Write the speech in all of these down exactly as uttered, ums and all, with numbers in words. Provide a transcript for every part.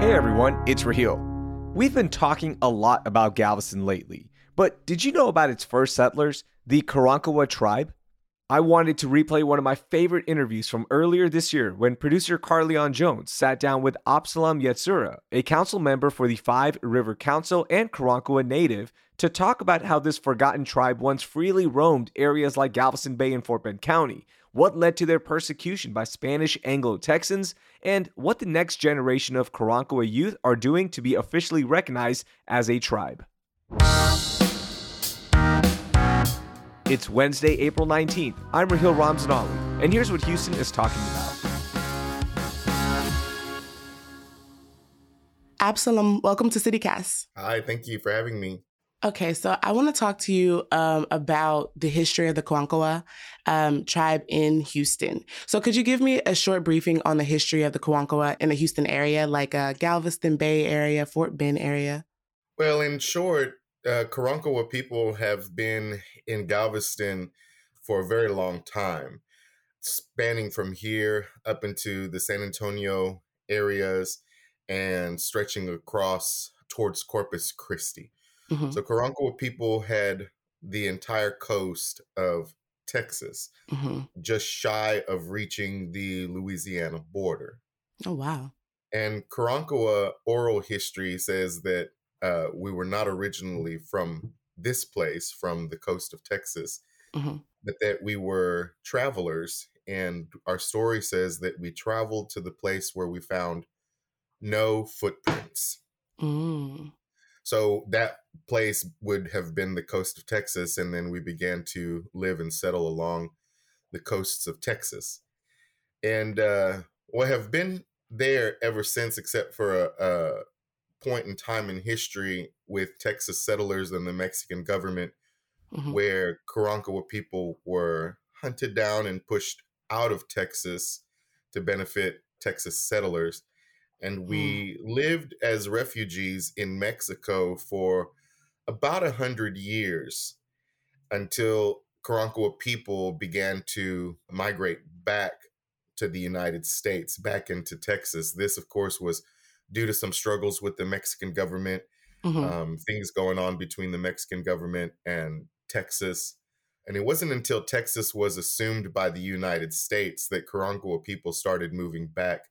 Hey everyone, it's Raheel. We've been talking a lot about Galveston lately, but did you know about its first settlers, the Karankawa Tribe? I wanted to replay one of my favorite interviews from earlier this year when producer Carlignon Jones sat down with Absolem Yetzirah, a council member for the Five River Council and Karankawa native, to talk about how this forgotten tribe once freely roamed areas like Galveston Bay and Fort Bend County, what led to their persecution by Spanish Anglo-Texans, and what the next generation of Karankawa youth are doing to be officially recognized as a tribe. It's Wednesday, April nineteenth. I'm Raheel Ramzanali, and here's what Houston is talking about. Absolem, welcome to CityCast. Hi, thank you for having me. Okay, so I want to talk to you um, about the history of the Karankawa um, tribe in Houston. So could you give me a short briefing on the history of the Karankawa in the Houston area, like uh, Galveston Bay area, Fort Bend area? Well, in short, uh, Karankawa people have been in Galveston for a very long time, spanning from here up into the San Antonio areas and stretching across towards Corpus Christi. Mm-hmm. So Karankawa people had the entire coast of Texas, mm-hmm. just shy of reaching the Louisiana border. Oh, wow. And Karankawa oral history says that uh, we were not originally from this place, from the coast of Texas, mm-hmm. but that we were travelers. And our story says that we traveled to the place where we found no footprints. Mm. So that place would have been the coast of Texas, and then we began to live and settle along the coasts of Texas. And uh, we have been there ever since, except for a, a point in time in history with Texas settlers and the Mexican government, mm-hmm. where Karankawa people were hunted down and pushed out of Texas to benefit Texas settlers. And we mm. lived as refugees in Mexico for about a hundred years until Karankawa people began to migrate back to the United States, back into Texas. This, of course, was due to some struggles with the Mexican government, mm-hmm. um, things going on between the Mexican government and Texas. And it wasn't until Texas was assumed by the United States that Karankawa people started moving back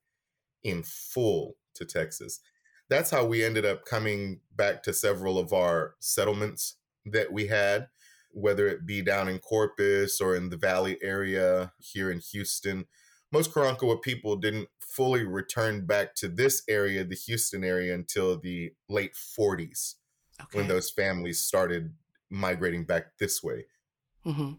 in full to Texas. That's how we ended up coming back to several of our settlements that we had, whether it be down in Corpus or in the Valley area here in Houston. Most Karankawa people didn't fully return back to this area, the Houston area, until the late forties, okay. when those families started migrating back this way. Mm-hmm.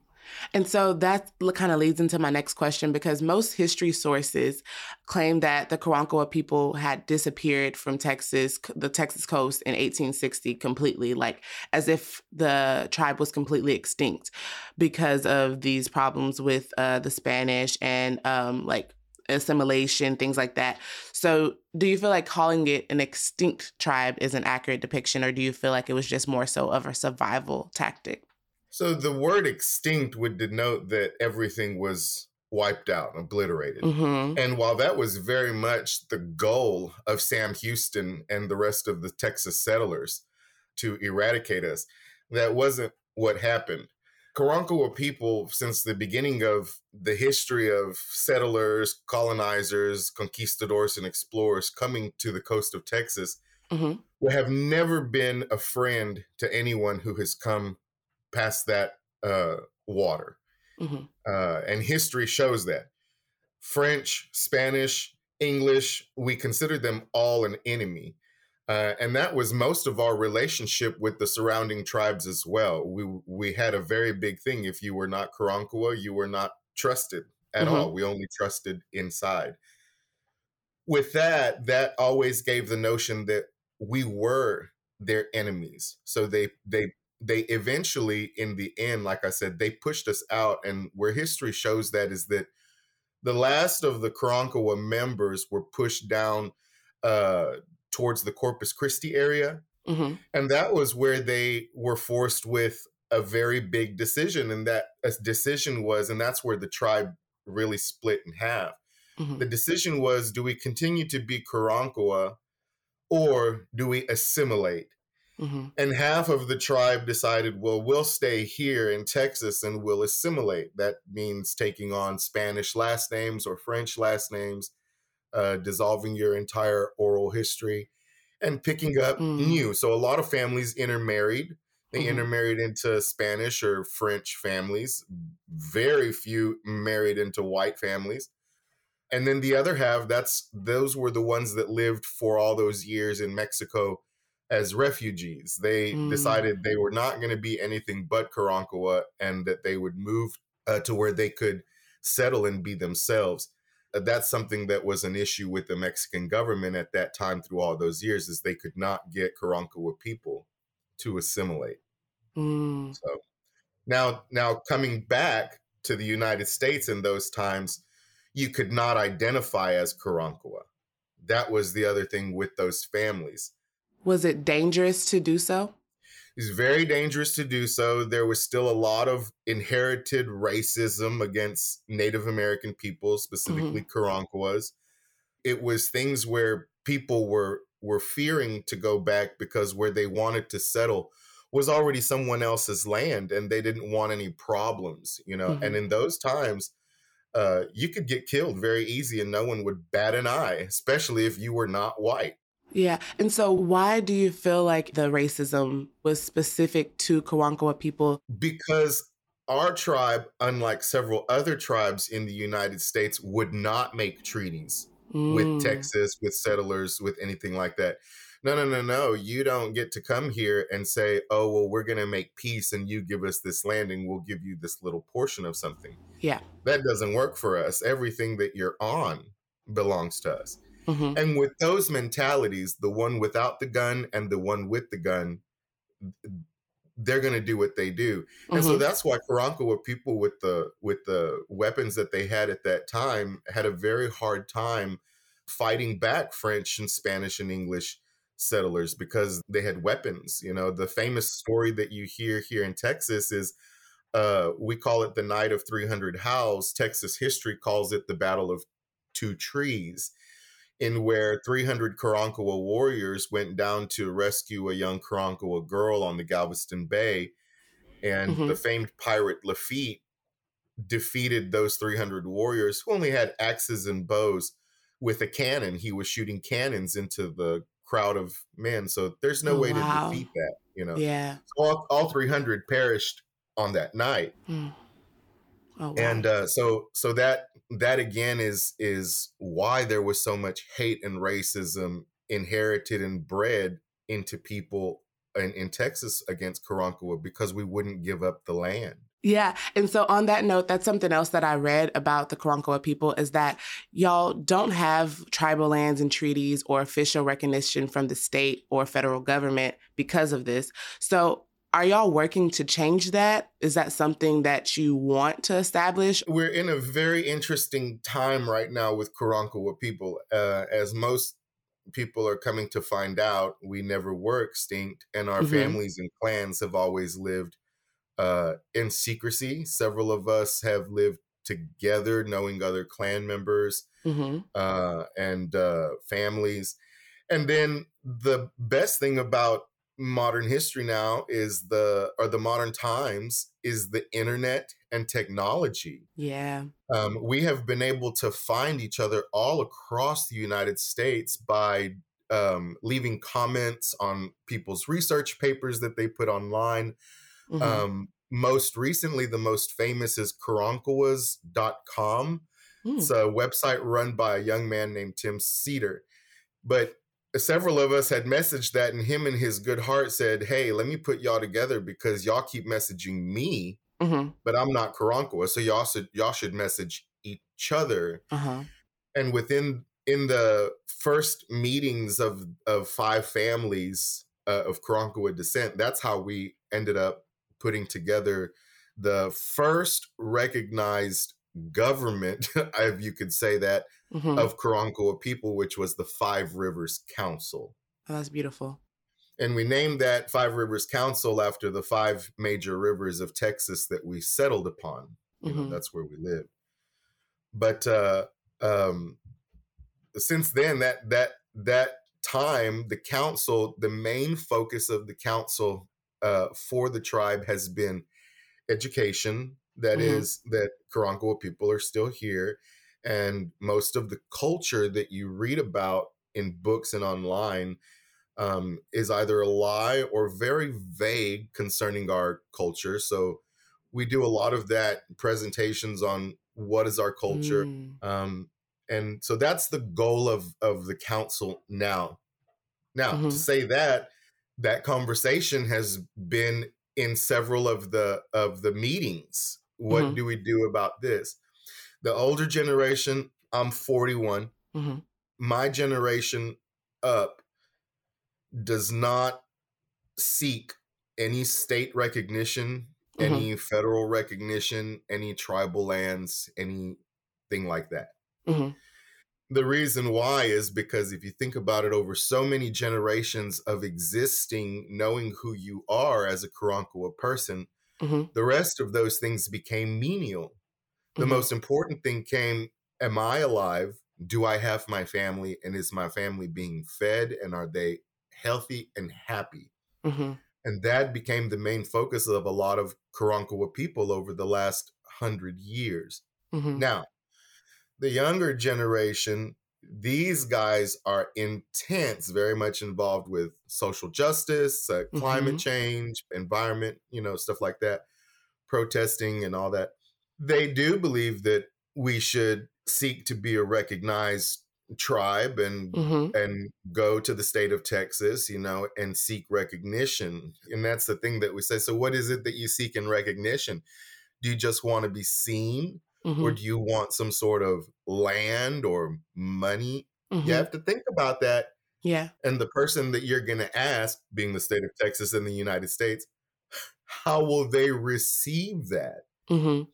And so that kind of leads into my next question, because most history sources claim that the Karankawa people had disappeared from Texas, the Texas coast in eighteen sixty completely, like as if the tribe was completely extinct because of these problems with uh, the Spanish and um, like assimilation, things like that. So do you feel like calling it an extinct tribe is an accurate depiction, or do you feel like it was just more so of a survival tactic? So the word extinct would denote that everything was wiped out, obliterated. Mm-hmm. And while that was very much the goal of Sam Houston and the rest of the Texas settlers to eradicate us, that wasn't what happened. Karankawa people, since the beginning of the history of settlers, colonizers, conquistadors, and explorers coming to the coast of Texas, mm-hmm. will have never been a friend to anyone who has come past that uh, water. Mm-hmm. Uh, and history shows that. French, Spanish, English, we considered them all an enemy. Uh, and that was most of our relationship with the surrounding tribes as well. We we had a very big thing. If you were not Karankawa, you were not trusted at mm-hmm. all. We only trusted inside. with that, that always gave the notion that we were their enemies. So they they they eventually, in the end, like I said, they pushed us out. And where history shows that is that the last of the Karankawa members were pushed down uh, towards the Corpus Christi area. Mm-hmm. And that was where they were forced with a very big decision. And that decision was, and that's where the tribe really split in half. Mm-hmm. The decision was, do we continue to be Karankawa or do we assimilate? Mm-hmm. And half of the tribe decided, well, we'll stay here in Texas and we'll assimilate. That means taking on Spanish last names or French last names, uh, dissolving your entire oral history and picking up mm-hmm. new. So a lot of families intermarried. They mm-hmm. intermarried into Spanish or French families. Very few married into white families. And then the other half, that's those were the ones that lived for all those years in Mexico as refugees. They mm. decided they were not going to be anything but Karankawa and that they would move uh, to where they could settle and be themselves. Uh, that's something that was an issue with the Mexican government at that time through all those years, is they could not get Karankawa people to assimilate. Mm. So now, now coming back to the United States in those times, you could not identify as Karankawa. That was the other thing with those families. Was it dangerous to do so? It's very dangerous to do so. There was still a lot of inherited racism against Native American people, specifically mm-hmm. Karankawas. It was things where people were, were fearing to go back because where they wanted to settle was already someone else's land and they didn't want any problems, you know? Mm-hmm. And in those times, uh, you could get killed very easy and no one would bat an eye, especially if you were not white. Yeah. And so why do you feel like the racism was specific to Karankawa people? Because our tribe, unlike several other tribes in the United States, would not make treaties mm. with Texas, with settlers, with anything like that. No, no, no, no. You don't get to come here and say, oh, well, we're going to make peace and you give us this land and we'll give you this little portion of something. Yeah. That doesn't work for us. Everything that you're on belongs to us. Mm-hmm. And with those mentalities, the one without the gun and the one with the gun, they're going to do what they do. Mm-hmm. And so that's why Karankawa people with the with the weapons that they had at that time had a very hard time fighting back French and Spanish and English settlers because they had weapons. You know, the famous story that you hear here in Texas is uh, we call it the Night of three hundred Howls. Texas history calls it the Battle of Two Trees, in where three hundred Karankawa warriors went down to rescue a young Karankawa girl on the Galveston Bay. And mm-hmm. the famed pirate Lafitte defeated those three hundred warriors who only had axes and bows with a cannon. He was shooting cannons into the crowd of men. So there's no way wow. to defeat that, you know? Yeah. So all, all three hundred perished on that night. Mm. Oh, wow. And uh, so, so that, That again is is why there was so much hate and racism inherited and bred into people in, in Texas against Karankawa, because we wouldn't give up the land. Yeah. And so on that note, that's something else that I read about the Karankawa people, is that y'all don't have tribal lands and treaties or official recognition from the state or federal government because of this. So are y'all working to change that? Is that something that you want to establish? We're in a very interesting time right now with Karankawa people. Uh, as most people are coming to find out, we never were extinct, and our mm-hmm. families and clans have always lived uh, in secrecy. Several of us have lived together, knowing other clan members mm-hmm. uh, and uh, families. And then the best thing about modern history now is the, or the modern times is the internet and technology. Yeah. Um, we have been able to find each other all across the United States by um, leaving comments on people's research papers that they put online. Mm-hmm. Um, most recently, the most famous is karankawas dot com. Mm. It's a website run by a young man named Tim Cedar. But several of us had messaged that, and him and his good heart said, hey, let me put y'all together because y'all keep messaging me, mm-hmm. but I'm not Karankawa. So y'all should, y'all should message each other. Uh-huh. And within in the first meetings of, of five families uh, of Karankawa descent, that's how we ended up putting together the first recognized government, if you could say that, mm-hmm. of Karankawa people, which was the Five Rivers Council. Oh, that's beautiful. And we named that Five Rivers Council after the five major rivers of Texas that we settled upon. You mm-hmm. know, that's where we lived. But uh, um, since then, that that that time, the council, the main focus of the council uh, for the tribe has been education. That mm-hmm. is, that Karankawa people are still here. And most of the culture that you read about in books and online um, is either a lie or very vague concerning our culture. So we do a lot of that, presentations on what is our culture. Mm. Um, and so that's the goal of, of the council now. Now, mm-hmm. to say that, that conversation has been in several of the of the meetings. What mm-hmm. do we do about this? The older generation, I'm forty-one. Mm-hmm. My generation up does not seek any state recognition, mm-hmm. any federal recognition, any tribal lands, anything like that. Mm-hmm. The reason why is because if you think about it, over so many generations of existing, knowing who you are as a Karankawa person, mm-hmm. the rest of those things became menial. The mm-hmm. most important thing came, am I alive? Do I have my family? And is my family being fed? And are they healthy and happy? Mm-hmm. And that became the main focus of a lot of Karankawa people over the last hundred years. Mm-hmm. Now, the younger generation, these guys are intense, very much involved with social justice, uh, climate mm-hmm. change, environment, you know, stuff like that, protesting and all that. They do believe that we should seek to be a recognized tribe and mm-hmm. and go to the state of Texas, you know, and seek recognition. And that's the thing that we say. So what is it that you seek in recognition? Do you just want to be seen? Mm-hmm. Or do you want some sort of land or money? Mm-hmm. You have to think about that. Yeah. And the person that you're going to ask, being the state of Texas in the United States, how will they receive that? Mm-hmm.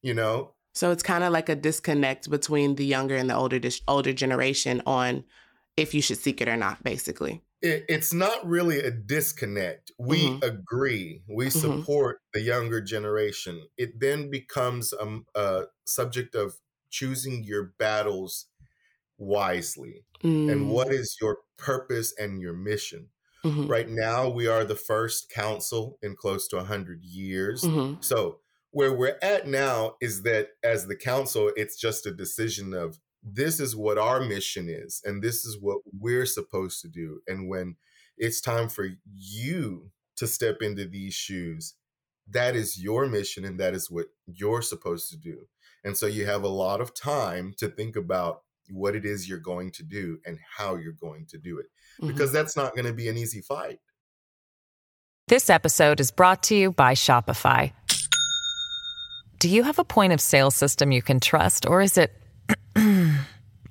You know? So it's kind of like a disconnect between the younger and the older dis- older generation on if you should seek it or not, basically. It, it's not really a disconnect. We mm-hmm. agree. We mm-hmm. support the younger generation. It then becomes a, a subject of choosing your battles wisely. Mm. And what is your purpose and your mission? Mm-hmm. Right now, we are the first council in close to one hundred years. Mm-hmm. So where we're at now is that as the council, it's just a decision of, this is what our mission is, and this is what we're supposed to do. And when it's time for you to step into these shoes, that is your mission, and that is what you're supposed to do. And so you have a lot of time to think about what it is you're going to do and how you're going to do it, mm-hmm. because that's not going to be an easy fight. This episode is brought to you by Shopify. Do you have a point of sale system you can trust, or is it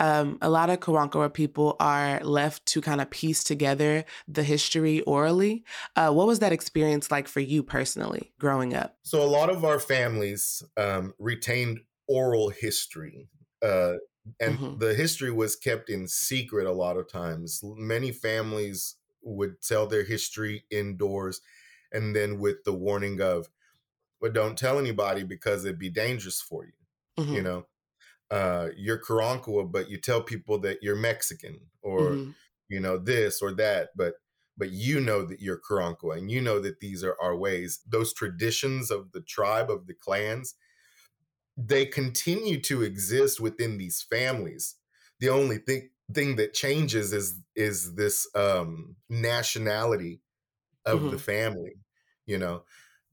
Um, a lot of Karankawa people are left to kind of piece together the history orally. Uh, what was that experience like for you personally growing up? So a lot of our families um, retained oral history. Uh, and mm-hmm. the history was kept in secret a lot of times. Many families would tell their history indoors and then with the warning of, well, don't tell anybody because it'd be dangerous for you, mm-hmm. you know? Uh, you're Karankawa, but you tell people that you're Mexican or, mm-hmm. you know, this or that, but, but you know that you're Karankawa and you know that these are our ways. Those traditions of the tribe, of the clans, they continue to exist within these families. The only thing, thing that changes is, is this um, nationality of mm-hmm. the family, you know.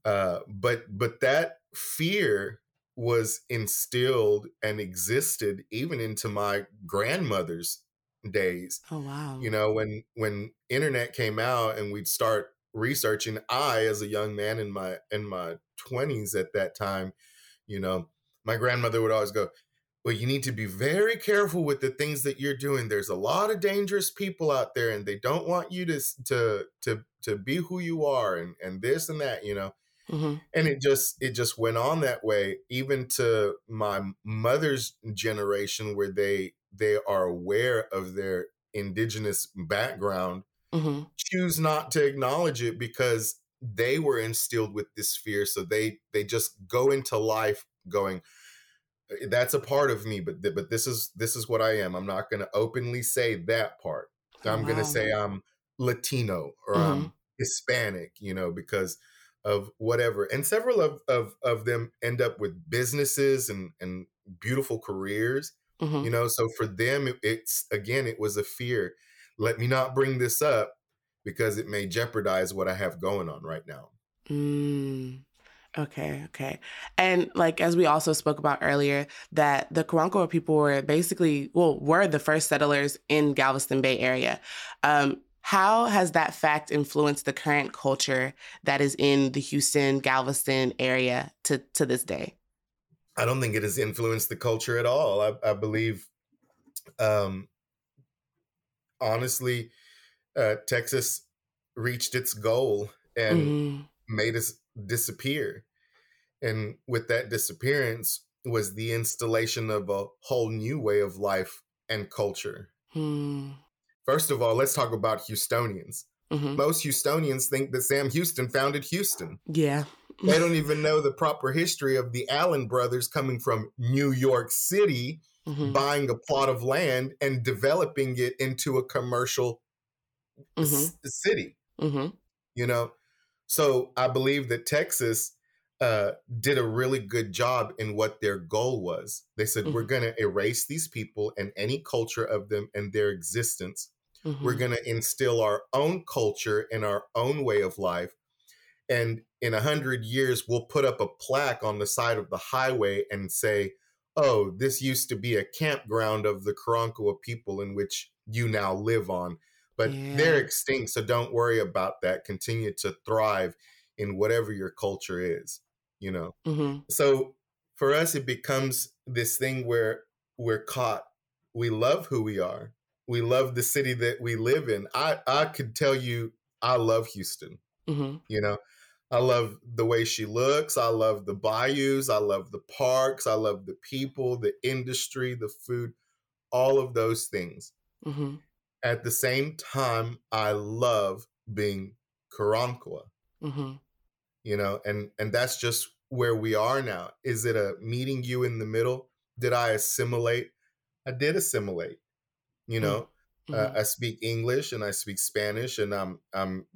Uh, but but that fear was instilled and existed even into my grandmother's days. Oh, wow. You know, when when internet came out and we'd start researching, I, as a young man in my in my twenties at that time, you know, my grandmother would always go, well, you need to be very careful with the things that you're doing. There's a lot of dangerous people out there and they don't want you to to to, to be who you are and, and this and that, you know. Mm-hmm. And it just it just went on that way, even to my mother's generation, where they they are aware of their indigenous background, mm-hmm. choose not to acknowledge it because they were instilled with this fear. So they they just go into life going, that's a part of me, but th- but this is this is what I am. I'm not going to openly say that part. I'm wow. going to say I'm Latino or mm-hmm. I'm Hispanic, you know, because of whatever. And several of, of, of them end up with businesses and, and beautiful careers, mm-hmm. you know? So for them, it, it's, again, it was a fear. Let me not bring this up because it may jeopardize what I have going on right now. Mm. Okay. Okay. And like, as we also spoke about earlier, that the Karankawa people were basically, well, were the first settlers in Galveston Bay area. Um, How has that fact influenced the current culture that is in the Houston, Galveston area to, to this day? I don't think it has influenced the culture at all. I, I believe, um, honestly, uh, Texas reached its goal and mm-hmm. made us disappear. And with that disappearance was the installation of a whole new way of life and culture. Mm. First of all, let's talk about Houstonians. Mm-hmm. Most Houstonians think that Sam Houston founded Houston. Yeah. They don't even know the proper history of the Allen brothers coming from New York City, mm-hmm. buying a plot of land and developing it into a commercial mm-hmm. c- city, mm-hmm. you know? So I believe that Texas uh, did a really good job in what their goal was. They said, mm-hmm. we're going to erase these people and any culture of them and their existence. Mm-hmm. We're going to instill our own culture and our own way of life. And in a hundred years, we'll put up a plaque on the side of the highway and say, oh, this used to be a campground of the Karankawa people in which you now live on. But yeah. they're extinct, so don't worry about that. Continue to thrive in whatever your culture is, you know? Mm-hmm. So for us, it becomes this thing where we're caught. We love who we are. We love the city that we live in. I, I could tell you, I love Houston. Mm-hmm. You know, I love the way she looks. I love the bayous. I love the parks. I love the people, the industry, the food, all of those things. Mm-hmm. At the same time, I love being Karankawa. Mm-hmm. You know, and, and that's just where we are now. Is it a meeting you in the middle? Did I assimilate? I did assimilate. You know, mm-hmm. uh, I speak English and I speak Spanish, and I'm I'm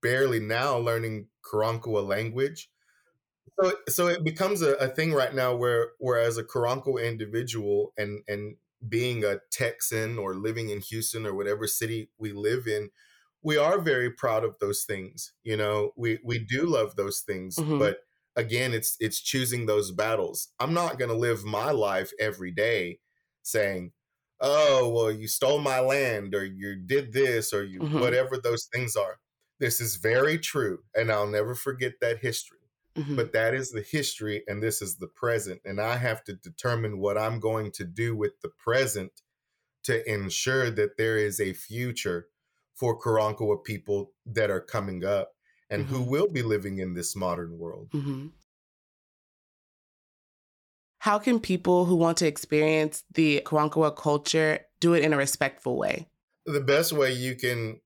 barely now learning Karankawa language. So so it becomes a, a thing right now where where as a Karankawa individual and and being a Texan or living in Houston or whatever city we live in, we are very proud of those things. You know, we we do love those things, mm-hmm. but again, it's it's choosing those battles. I'm not going to live my life every day saying, oh, well, you stole my land or you did this or you mm-hmm. whatever those things are. This is very true. And I'll never forget that history. Mm-hmm. But that is the history and this is the present. And I have to determine what I'm going to do with the present to ensure that there is a future for Karankawa people that are coming up and mm-hmm. who will be living in this modern world. Mm-hmm. How can people who want to experience the Karankawa culture do it in a respectful way? The best way you can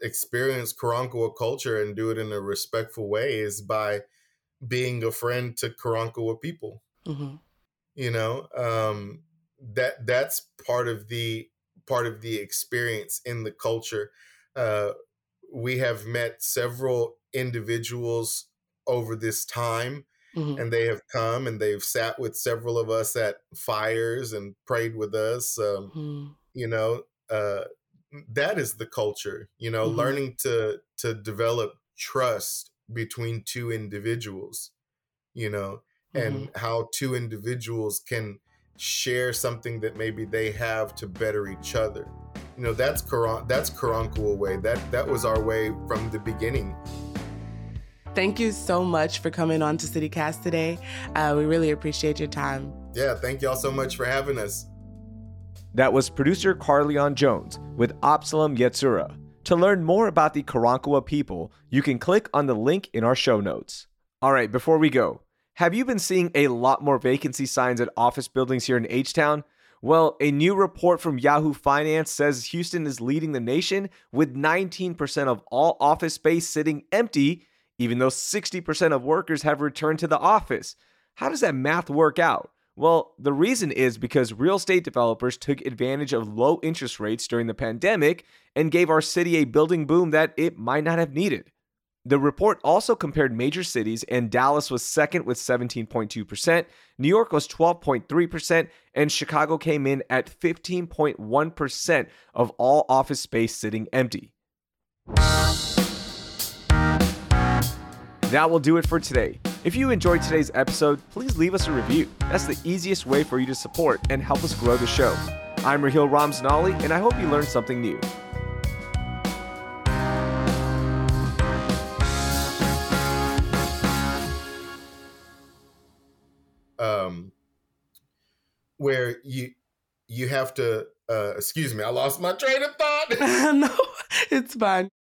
experience Karankawa culture and do it in a respectful way is by being a friend to Karankawa people. Mm-hmm. You know, um, that that's part of the part of the experience in the culture. Uh, we have met several individuals over this time. Mm-hmm. And they have come and they've sat with several of us at fires and prayed with us. Um, mm-hmm. You know, uh, that is the culture, you know, mm-hmm. learning to to develop trust between two individuals, you know, mm-hmm. and how two individuals can share something that maybe they have to better each other. You know, that's Karan- that's Karankawa way. That that was our way from the beginning. Thank you so much for coming on to CityCast today. Uh, we really appreciate your time. Yeah, thank y'all so much for having us. That was producer Carlignon Jones with Absolem Yetzirah. To learn more about the Karankawa people, you can click on the link in our show notes. All right, before we go, have you been seeing a lot more vacancy signs at office buildings here in H-Town? Well, a new report from Yahoo Finance says Houston is leading the nation with nineteen percent of all office space sitting empty, even though sixty percent of workers have returned to the office. How does that math work out? Well, the reason is because real estate developers took advantage of low interest rates during the pandemic and gave our city a building boom that it might not have needed. The report also compared major cities, and Dallas was second with seventeen point two percent, New York was twelve point three percent, and Chicago came in at fifteen point one percent of all office space sitting empty. That will do it for today. If you enjoyed today's episode, please leave us a review. That's the easiest way for you to support and help us grow the show. I'm Raheel Ramzanali, and I hope you learned something new. Um, where you you have to, uh, excuse me, I lost my train of thought. No, it's fine.